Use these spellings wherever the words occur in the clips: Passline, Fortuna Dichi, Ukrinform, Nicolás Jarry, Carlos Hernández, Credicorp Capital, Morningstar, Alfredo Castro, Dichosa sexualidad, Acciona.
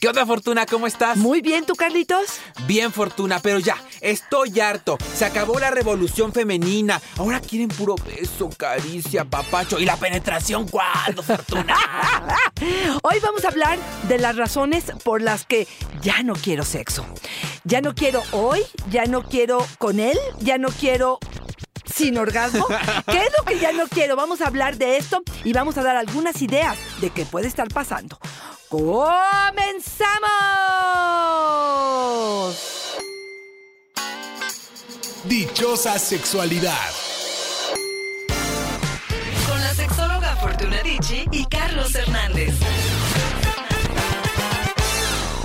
¿Qué onda, Fortuna? ¿Cómo estás? Muy bien, ¿tú, Carlitos? Bien, Fortuna, pero ya, estoy harto. Se acabó la revolución femenina. Ahora quieren puro beso, caricia, papacho. ¿Y la penetración cuándo, Fortuna? Hoy vamos a hablar de las razones por las que ya no quiero sexo. Ya no quiero hoy, ya no quiero con él, ya no quiero... sin orgasmo. ¿Qué es lo que ya no quiero? Vamos a hablar de esto y vamos a dar algunas ideas de qué puede estar pasando. ¡Comenzamos! Dichosa sexualidad. Con la sexóloga Fortuna Dichi y Carlos Hernández.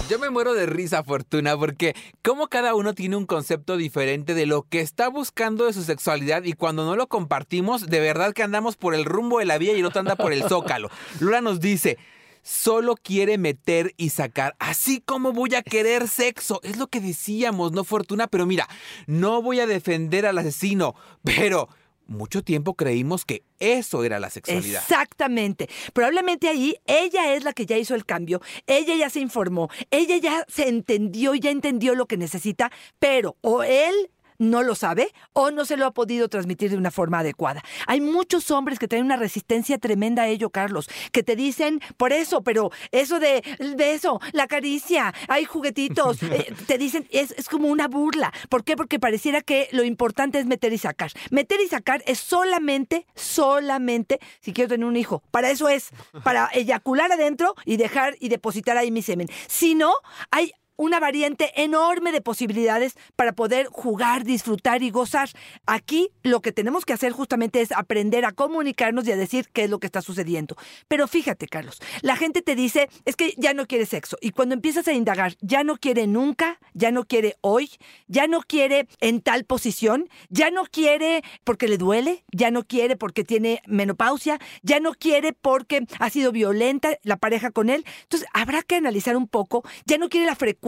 Yo me muero de risa, Fortuna, porque como cada uno tiene un concepto diferente de lo que está buscando de su sexualidad, y cuando no lo compartimos, de verdad que andamos por el rumbo de la vía y el otro anda por el zócalo. Lula nos dice... solo quiere meter y sacar, así como voy a querer sexo. Es lo que decíamos, ¿no, Fortuna? Pero mira, no voy a defender al asesino, pero... mucho tiempo creímos que eso era la sexualidad. Exactamente. Probablemente ahí ella es la que ya hizo el cambio, ella ya se informó, ella ya se entendió, ya entendió lo que necesita, pero o él... no lo sabe o no se lo ha podido transmitir de una forma adecuada. Hay muchos hombres que tienen una resistencia tremenda a ello, Carlos, que te dicen por eso, pero eso de el beso, la caricia, hay juguetitos, te dicen, es como una burla. ¿Por qué? Porque pareciera que lo importante es meter y sacar. Meter y sacar es solamente, si quiero tener un hijo, para eso es, para eyacular adentro y dejar y depositar ahí mi semen. Si no, hay... una variante enorme de posibilidades para poder jugar, disfrutar y gozar. Aquí lo que tenemos que hacer justamente es aprender a comunicarnos y a decir qué es lo que está sucediendo. Pero fíjate, Carlos, la gente te dice, es que ya no quiere sexo. Y cuando empiezas a indagar, ya no quiere nunca, ya no quiere hoy, ya no quiere en tal posición, ya no quiere porque le duele, ya no quiere porque tiene menopausia, ya no quiere porque ha sido violenta la pareja con él. Entonces, habrá que analizar un poco, ya no quiere la frecuencia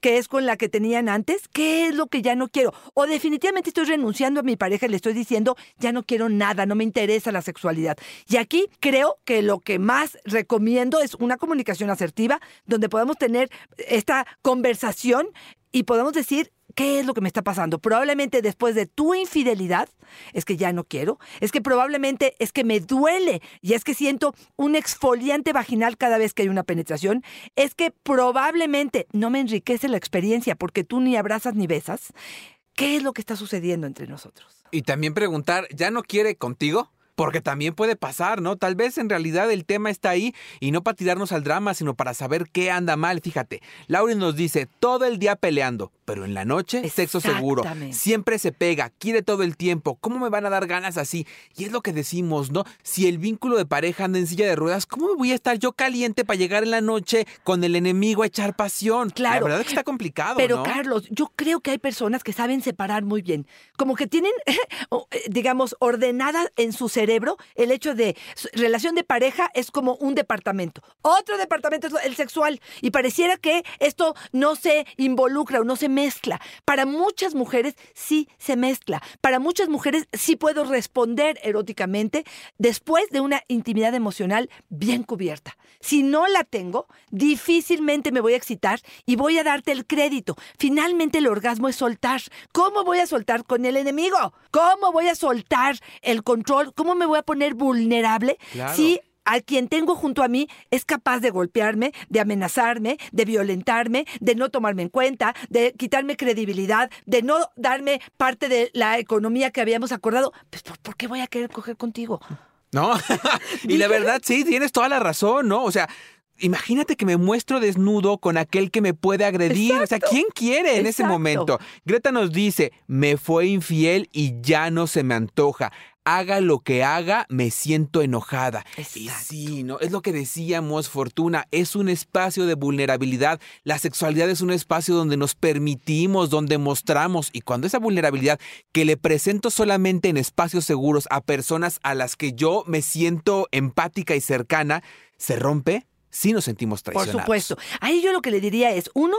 que es con la que tenían antes, ¿qué es lo que ya no quiero? O definitivamente estoy renunciando a mi pareja y le estoy diciendo, ya no quiero nada, no me interesa la sexualidad. Y aquí creo que lo que más recomiendo es una comunicación asertiva donde podamos tener esta conversación y podamos decir, ¿qué es lo que me está pasando? Probablemente después de tu infidelidad, es que ya no quiero, es que probablemente es que me duele y es que siento un exfoliante vaginal cada vez que hay una penetración, es que probablemente no me enriquece la experiencia porque tú ni abrazas ni besas. ¿Qué es lo que está sucediendo entre nosotros? Y también preguntar, ¿ya no quiere contigo? Porque también puede pasar, ¿no? Tal vez en realidad el tema está ahí y no para tirarnos al drama, sino para saber qué anda mal. Fíjate, Laura nos dice, todo el día peleando, pero en la noche, sexo seguro. Siempre se pega, quiere todo el tiempo. ¿Cómo me van a dar ganas así? Y es lo que decimos, ¿no? Si el vínculo de pareja anda en silla de ruedas, ¿cómo me voy a estar yo caliente para llegar en la noche con el enemigo a echar pasión? Claro. La verdad es que está complicado, pero, ¿no? Pero, Carlos, yo creo que hay personas que saben separar muy bien. Como que tienen, digamos, ordenada en su cerebro, el hecho de relación de pareja es como un departamento. Otro departamento es el sexual y pareciera que esto no se involucra o no se mezcla. Para muchas mujeres sí se mezcla. Para muchas mujeres sí puedo responder eróticamente después de una intimidad emocional bien cubierta. Si no la tengo, difícilmente me voy a excitar y voy a darte el crédito. Finalmente el orgasmo es soltar. ¿Cómo voy a soltar con el enemigo? ¿Cómo voy a soltar el control? ¿Cómo me voy a poner vulnerable? Claro. Si a quien tengo junto a mí es capaz de golpearme, de amenazarme, de violentarme, de no tomarme en cuenta, de quitarme credibilidad, de no darme parte de la economía que habíamos acordado, pues ¿por qué voy a querer coger contigo? No, y la verdad sí, tienes toda la razón, ¿no? O sea... imagínate que me muestro desnudo con aquel que me puede agredir. Exacto. O sea, ¿quién quiere en ese momento? Greta nos dice, me fue infiel y ya no se me antoja. Haga lo que haga, me siento enojada. Exacto. Y sí, ¿no? Es lo que decíamos, Fortuna. Es un espacio de vulnerabilidad. La sexualidad es un espacio donde nos permitimos, donde mostramos. Y cuando esa vulnerabilidad que le presento solamente en espacios seguros a personas a las que yo me siento empática y cercana, se rompe, sí nos sentimos traicionados. Por supuesto. Ahí yo lo que le diría es, uno,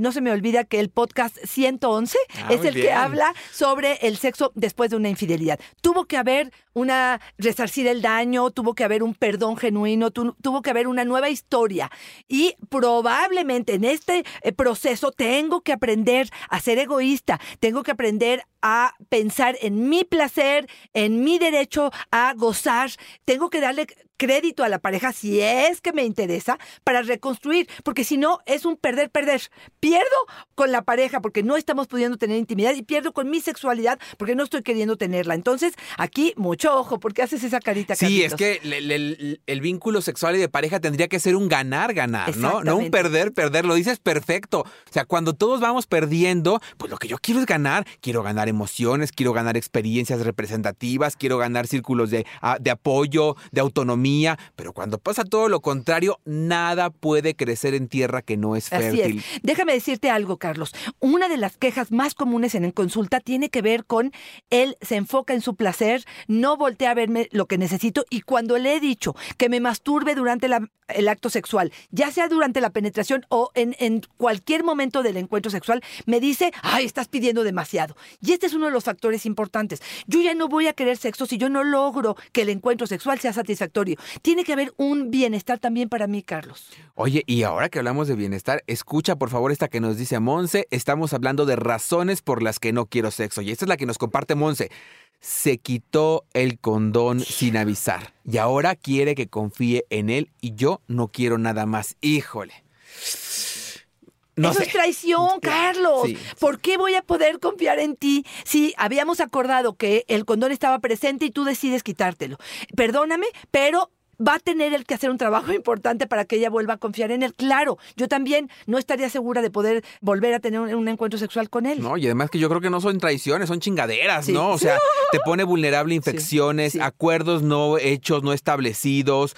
no se me olvida que el podcast 111 es el que habla sobre el sexo después de una infidelidad. Tuvo que haber una resarcir el daño, tuvo que haber un perdón genuino, tuvo que haber una nueva historia. Y probablemente en este proceso tengo que aprender a ser egoísta, tengo que aprender a pensar en mi placer, en mi derecho a gozar, tengo que darle crédito a la pareja si es que me interesa para reconstruir, porque si no es un perder. Pierdo con la pareja porque no estamos pudiendo tener intimidad y pierdo con mi sexualidad porque no estoy queriendo tenerla. Entonces, aquí mucho ojo, porque haces esa carita, Carlitos. Sí, es que el vínculo sexual y de pareja tendría que ser un ganar, ¿no? No un perder, lo dices perfecto. O sea, cuando todos vamos perdiendo, pues lo que yo quiero es ganar. Quiero ganar emociones, quiero ganar experiencias representativas, quiero ganar círculos de apoyo, de autonomía. Pero cuando pasa todo lo contrario, nada puede crecer en tierra que no es fértil. Así es. Déjame decirte algo, Carlos. Una de las quejas más comunes en consulta tiene que ver con él se enfoca en su placer, no voltea a verme lo que necesito, y cuando le he dicho que me masturbe durante el acto sexual, ya sea durante la penetración o en cualquier momento del encuentro sexual, me dice, ay, estás pidiendo demasiado. Y este es uno de los factores importantes. Yo ya no voy a querer sexo si yo no logro que el encuentro sexual sea satisfactorio. Tiene que haber un bienestar también para mí, Carlos. Oye, y ahora que hablamos de bienestar, escucha por favor esta que nos dice Monse. Estamos hablando de razones por las que no quiero sexo. Y esta es la que nos comparte Monse. Se quitó el condón sin avisar y ahora quiere que confíe en él y yo no quiero nada más. Híjole. Eso es traición, Carlos. Sí. ¿Por qué voy a poder confiar en ti si habíamos acordado que el condón estaba presente y tú decides quitártelo? Perdóname, pero va a tener él que hacer un trabajo importante para que ella vuelva a confiar en él. Claro, yo también no estaría segura de poder volver a tener un encuentro sexual con él. No, y además que yo creo que no son traiciones, son chingaderas, sí. ¿No? O sea, te pone vulnerable a infecciones, acuerdos no hechos, no establecidos.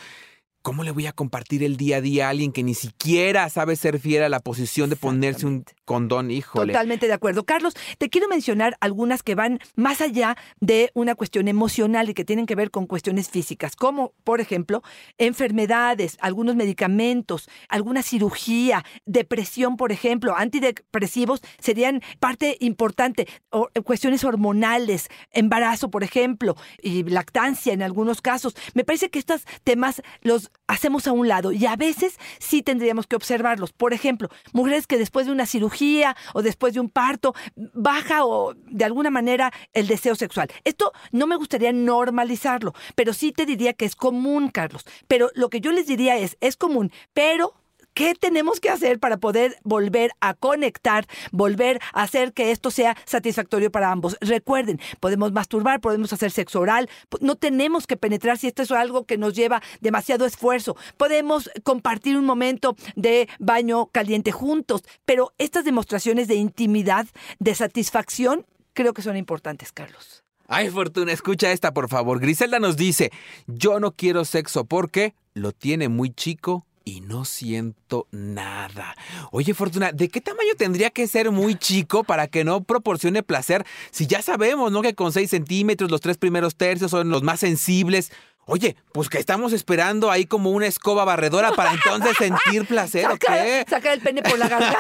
¿Cómo le voy a compartir el día a día a alguien que ni siquiera sabe ser fiel a la posición de ponerse un condón? Híjole. Totalmente de acuerdo. Carlos, te quiero mencionar algunas que van más allá de una cuestión emocional y que tienen que ver con cuestiones físicas, como, por ejemplo, enfermedades, algunos medicamentos, alguna cirugía, depresión, por ejemplo, antidepresivos serían parte importante, o cuestiones hormonales, embarazo, por ejemplo, y lactancia en algunos casos. Me parece que estos temas los hacemos a un lado y a veces sí tendríamos que observarlos. Por ejemplo, mujeres que después de una cirugía o después de un parto baja o de alguna manera el deseo sexual. Esto no me gustaría normalizarlo, pero sí te diría que es común, Carlos. Pero lo que yo les diría es común, pero ¿qué tenemos que hacer para poder volver a conectar, volver a hacer que esto sea satisfactorio para ambos? Recuerden, podemos masturbar, podemos hacer sexo oral, no tenemos que penetrar si esto es algo que nos lleva demasiado esfuerzo. Podemos compartir un momento de baño caliente juntos, pero estas demostraciones de intimidad, de satisfacción, creo que son importantes, Carlos. Ay, Fortuna, escucha esta, por favor. Griselda nos dice, yo no quiero sexo porque lo tiene muy chico y no siento nada. Oye, Fortuna, ¿de qué tamaño tendría que ser muy chico para que no proporcione placer? Si ya sabemos, ¿no? Que con 6 centímetros los 3 primeros tercios son los más sensibles. Oye, pues que estamos esperando ahí como una escoba barredora para entonces sentir placer, ¿o qué? Sacar el pene por la garganta.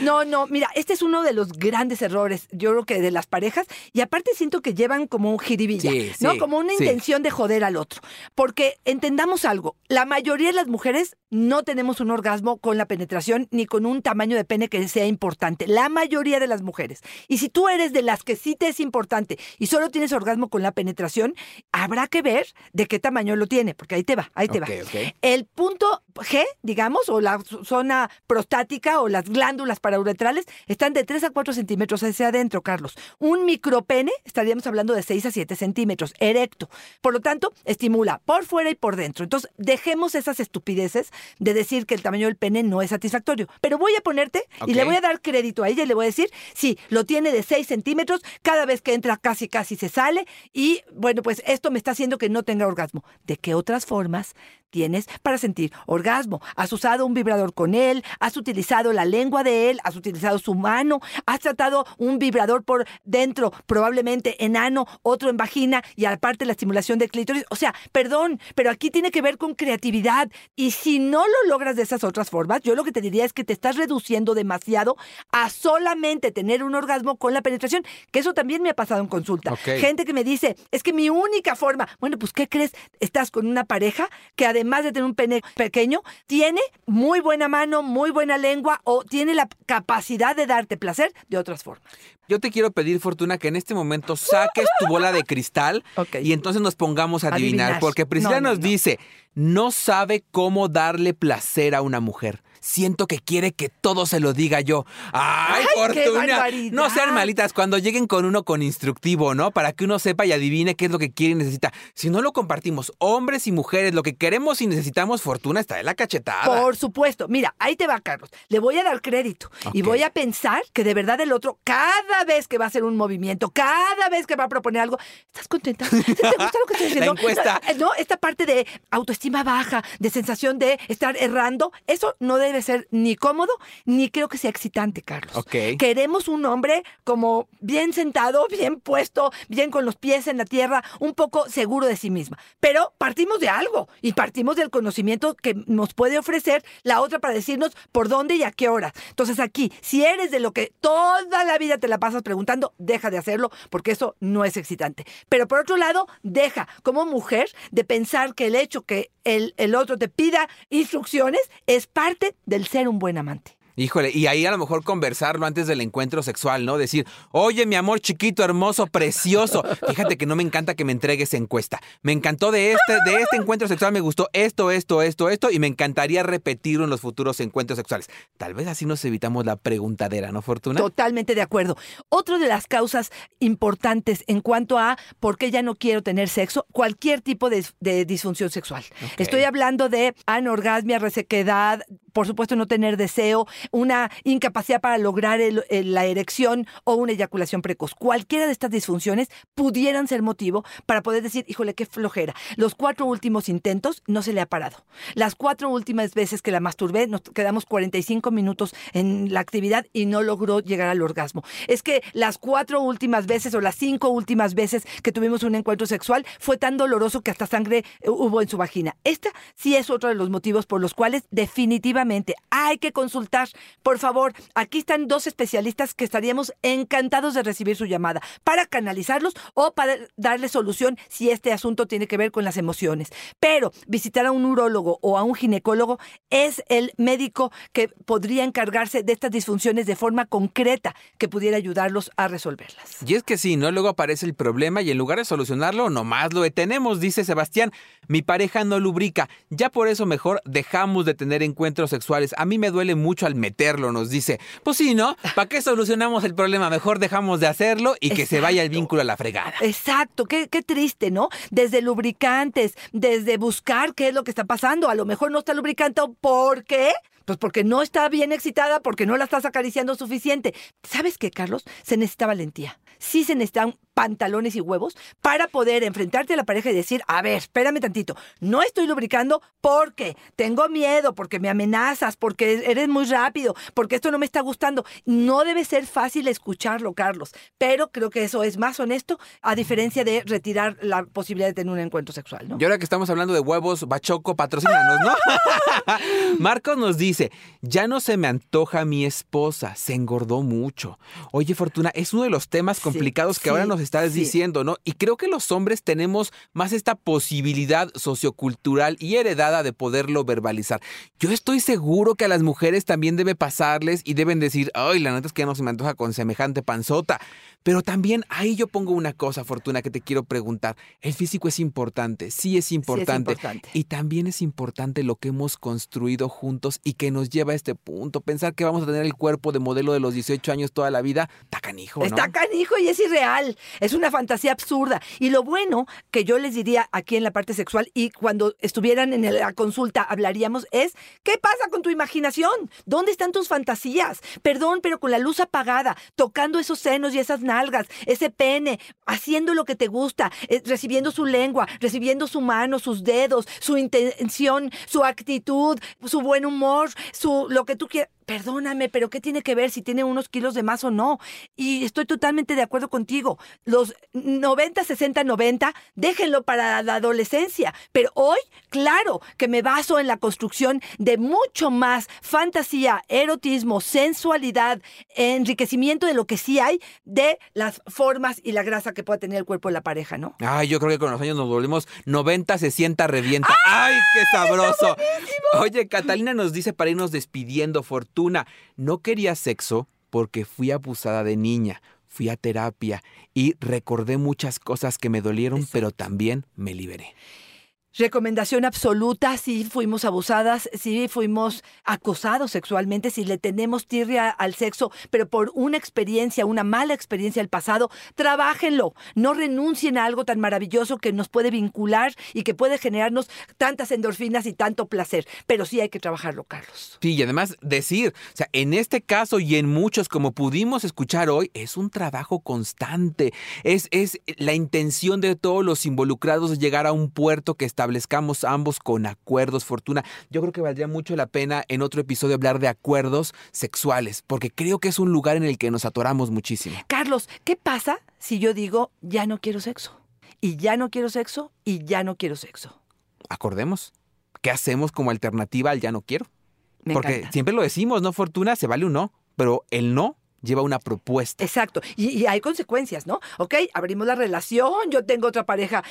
No, mira, este es uno de los grandes errores, yo creo que de las parejas, y aparte siento que llevan como un jiribilla, ¿no? Como una intención de joder al otro. Porque entendamos algo, la mayoría de las mujeres no tenemos un orgasmo con la penetración ni con un tamaño de pene que sea importante. La mayoría de las mujeres. Y si tú eres de las que sí te es importante y solo tienes orgasmo con la penetración, habrá que ver de qué tamaño lo tiene, porque ahí te va. Okay. El punto G, digamos, o la zona prostática o las glándulas parauretrales están de 3 a 4 centímetros hacia adentro, Carlos. Un micropene, estaríamos hablando de 6 a 7 centímetros, erecto. Por lo tanto, estimula por fuera y por dentro. Entonces, dejemos esas estupideces de decir que el tamaño del pene no es satisfactorio. Pero voy a ponerte y le voy a dar crédito a ella y le voy a decir, sí, lo tiene de 6 centímetros, cada vez que entra casi se sale y, bueno, pues esto me está haciendo que no tenga orgasmo. ¿De qué otras formas tienes para sentir orgasmo. Has usado un vibrador con él, has utilizado la lengua de él, has utilizado su mano, has tratado un vibrador por dentro, probablemente en ano, otro en vagina y aparte la estimulación del clítoris. O sea, perdón, pero aquí tiene que ver con creatividad. Y si no lo logras de esas otras formas, yo lo que te diría es que te estás reduciendo demasiado a solamente tener un orgasmo con la penetración, que eso también me ha pasado en consulta. Okay. Gente que me dice, es que mi única forma, bueno, pues ¿qué crees? Estás con una pareja que además de tener un pene pequeño, tiene muy buena mano, muy buena lengua o tiene la capacidad de darte placer de otras formas. Yo te quiero pedir, Fortuna, que en este momento saques tu bola de cristal y entonces nos pongamos a adivinar, porque Priscila nos dice, no sabe cómo darle placer a una mujer. Siento que quiere que todo se lo diga yo. ¡Ay, Fortuna! No sean malitas cuando lleguen con uno con instructivo, ¿no? Para que uno sepa y adivine qué es lo que quiere y necesita. Si no lo compartimos, hombres y mujeres, lo que queremos y necesitamos, Fortuna, está de la cachetada. Por supuesto. Mira, ahí te va, Carlos. Le voy a dar crédito. Okay. Y voy a pensar que de verdad el otro, cada vez que va a hacer un movimiento, cada vez que va a proponer algo, ¿estás contenta? ¿Te gusta lo que estoy diciendo? La encuesta. No, esta parte de autoestima baja, de sensación de estar errando, eso no debe ser ni cómodo, ni creo que sea excitante, Carlos. Okay. Queremos un hombre como bien sentado, bien puesto, bien con los pies en la tierra, un poco seguro de sí misma. Pero partimos de algo y partimos del conocimiento que nos puede ofrecer la otra para decirnos por dónde y a qué hora. Entonces aquí, si eres de lo que toda la vida te la pasas preguntando, deja de hacerlo porque eso no es excitante. Pero por otro lado, deja como mujer de pensar que el hecho que el otro te pida instrucciones es parte del ser un buen amante. Híjole, y ahí a lo mejor conversarlo antes del encuentro sexual, ¿no? Decir, oye, mi amor chiquito, hermoso, precioso, fíjate que no me encanta que me entregues encuesta. Me encantó de este encuentro sexual, me gustó esto, y me encantaría repetirlo en los futuros encuentros sexuales. Tal vez así nos evitamos la preguntadera, ¿no, Fortuna? Totalmente de acuerdo. Otra de las causas importantes en cuanto a por qué ya no quiero tener sexo, cualquier tipo de disfunción sexual. Okay. Estoy hablando de anorgasmia, resequedad, por supuesto no tener deseo, una incapacidad para lograr la erección o una eyaculación precoz. Cualquiera de estas disfunciones pudieran ser motivo para poder decir, híjole, qué flojera. Los 4 últimos intentos no se le ha parado. Las 4 últimas veces que la masturbé, nos quedamos 45 minutos en la actividad y no logró llegar al orgasmo. Es que las 4 últimas veces o las 5 últimas veces que tuvimos un encuentro sexual fue tan doloroso que hasta sangre hubo en su vagina. Esta sí es otro de los motivos por los cuales definitivamente hay que consultar. Por favor, aquí están 2 especialistas que estaríamos encantados de recibir su llamada para canalizarlos o para darle solución si este asunto tiene que ver con las emociones. Pero visitar a un urólogo o a un ginecólogo es el médico que podría encargarse de estas disfunciones de forma concreta que pudiera ayudarlos a resolverlas. Y es que sí, ¿no? Luego aparece el problema y en lugar de solucionarlo, nomás lo detenemos, dice Sebastián. Mi pareja no lubrica, ya por eso mejor dejamos de tener encuentros sexuales. A mí me duele mucho al meterlo, nos dice. Pues sí, ¿no? ¿Para qué solucionamos el problema? Mejor dejamos de hacerlo y que se vaya el vínculo a la fregada. Exacto. Qué triste, ¿no? Desde lubricantes, desde buscar qué es lo que está pasando. A lo mejor no está lubricando. ¿Por qué? Pues porque no está bien excitada, porque no la estás acariciando suficiente. ¿Sabes qué, Carlos? Se necesita valentía. Sí se necesitan pantalones y huevos para poder enfrentarte a la pareja y decir, a ver, espérame tantito, no estoy lubricando porque tengo miedo, porque me amenazas, porque eres muy rápido, porque esto no me está gustando. No debe ser fácil escucharlo, Carlos, pero creo que eso es más honesto a diferencia de retirar la posibilidad de tener un encuentro sexual, ¿no? Y ahora que estamos hablando de huevos, Bachoco, patrocínanos, ¿no? Marcos nos dice, ya no se me antoja mi esposa, se engordó mucho. Oye, Fortuna, es uno de los temas complicados que ahora nos estás diciendo, ¿no? Y creo que los hombres tenemos más esta posibilidad sociocultural y heredada de poderlo verbalizar. Yo estoy seguro que a las mujeres también debe pasarles y deben decir, ay, la neta es que ya no se me antoja con semejante panzota. Pero también ahí yo pongo una cosa, Fortuna, que te quiero preguntar. El físico es importante, sí es importante. Y también es importante lo que hemos construido juntos y que nos lleva a este punto. Pensar que vamos a tener el cuerpo de modelo de los 18 años toda la vida, está canijo, ¿no? Está canijo y es irreal. Es una fantasía absurda. Y lo bueno que yo les diría aquí en la parte sexual y cuando estuvieran en la consulta hablaríamos es, ¿qué pasa con tu imaginación? ¿Dónde están tus fantasías? Perdón, pero con la luz apagada, tocando esos senos y esas nalgas, nalgas, ese pene, haciendo lo que te gusta, recibiendo su lengua, recibiendo su mano, sus dedos, su intención, su actitud, su buen humor, lo que tú quieras. Perdóname, pero ¿qué tiene que ver si tiene unos kilos de más o no? Y estoy totalmente de acuerdo contigo. Los 90, 60, 90, déjenlo para la adolescencia. Pero hoy, claro, que me baso en la construcción de mucho más fantasía, erotismo, sensualidad, enriquecimiento de lo que sí hay, de las formas y la grasa que pueda tener el cuerpo de la pareja, ¿no? Ay, yo creo que con los años nos volvemos 90, 60, revienta. ¡Ay, qué sabroso! Oye, Catalina nos dice para irnos despidiendo, Fortuna. No quería sexo porque fui abusada de niña, fui a terapia y recordé muchas cosas que me dolieron, pero también me liberé. Recomendación absoluta, si fuimos abusadas, si fuimos acosados sexualmente, si le tenemos tirria al sexo, pero por una experiencia, una mala experiencia del pasado, trabájenlo. No renuncien a algo tan maravilloso que nos puede vincular y que puede generarnos tantas endorfinas y tanto placer. Pero sí hay que trabajarlo, Carlos. Sí, y además decir, o sea, en este caso y en muchos, como pudimos escuchar hoy, es un trabajo constante. Es la intención de todos los involucrados de llegar a un puerto que está establezcamos ambos con acuerdos, Fortuna. Yo creo que valdría mucho la pena en otro episodio hablar de acuerdos sexuales, porque creo que es un lugar en el que nos atoramos muchísimo. Carlos, ¿qué pasa si yo digo ya no quiero sexo? Y ya no quiero sexo, y ya no quiero sexo. Acordemos. ¿Qué hacemos como alternativa al ya no quiero? Porque siempre lo decimos, ¿no, Fortuna? Se vale un no, pero el no lleva una propuesta. Exacto. Y hay consecuencias, ¿no? Ok, abrimos la relación, yo tengo otra pareja,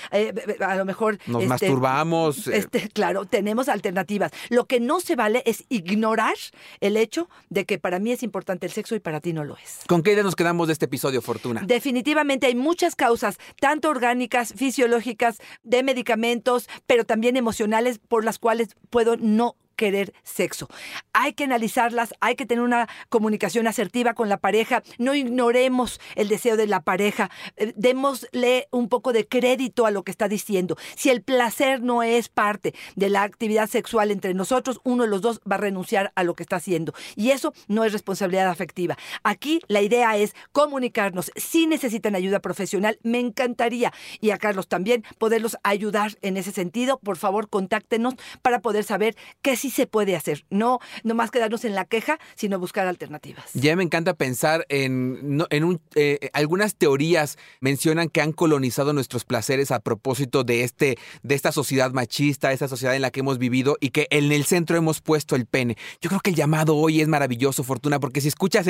a lo mejor... Nos masturbamos. Claro, tenemos alternativas. Lo que no se vale es ignorar el hecho de que para mí es importante el sexo y para ti no lo es. ¿Con qué idea nos quedamos de este episodio, Fortuna? Definitivamente hay muchas causas, tanto orgánicas, fisiológicas, de medicamentos, pero también emocionales, por las cuales puedo no querer sexo. Hay que analizarlas, hay que tener una comunicación asertiva con la pareja, no ignoremos el deseo de la pareja, démosle un poco de crédito a lo que está diciendo. Si el placer no es parte de la actividad sexual entre nosotros, uno de los dos va a renunciar a lo que está haciendo y eso no es responsabilidad afectiva. Aquí la idea es comunicarnos. Si necesitan ayuda profesional, me encantaría, y a Carlos también, poderlos ayudar en ese sentido. Por favor, contáctenos para poder saber qué sí se puede hacer, no más quedarnos en la queja, sino buscar alternativas. Ya me encanta pensar algunas teorías mencionan que han colonizado nuestros placeres a propósito de esta sociedad machista, esta sociedad en la que hemos vivido y que en el centro hemos puesto el pene. Yo creo que el llamado hoy es maravilloso, Fortuna, porque si escuchas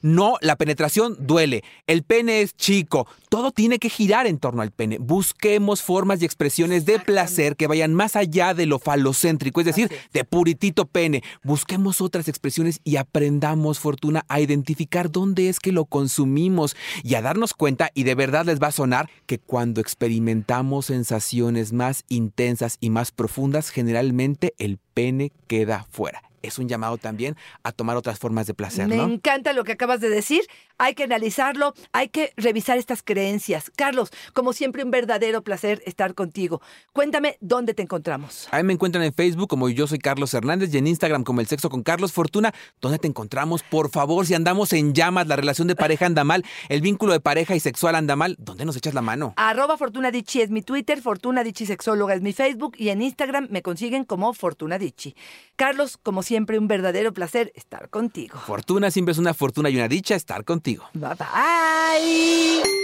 no, la penetración duele, el pene es chico, todo tiene que girar en torno al pene. Busquemos formas y expresiones de placer que vayan más allá de lo falocéntrico, es decir, de puritito pene. Busquemos otras expresiones y aprendamos, Fortuna, a identificar dónde es que lo consumimos y a darnos cuenta, y de verdad les va a sonar, que cuando experimentamos sensaciones más intensas y más profundas, generalmente el pene queda fuera. Es un llamado también a tomar otras formas de placer, ¿no? Me encanta lo que acabas de decir. Hay que analizarlo, hay que revisar estas creencias. Carlos, como siempre, un verdadero placer estar contigo. Cuéntame dónde te encontramos. Ahí me encuentran en Facebook como Yo Soy Carlos Hernández y en Instagram como El Sexo con Carlos. Fortuna, ¿dónde te encontramos? Por favor, si andamos en llamas, la relación de pareja anda mal, el vínculo de pareja y sexual anda mal, ¿dónde nos echas la mano? @Fortuna Dichi es mi Twitter, Fortuna Dichi Sexóloga es mi Facebook y en Instagram me consiguen como Fortuna Dichi. Carlos, como siempre, un verdadero placer estar contigo. Fortuna, siempre es una fortuna y una dicha estar contigo. Bye, bye.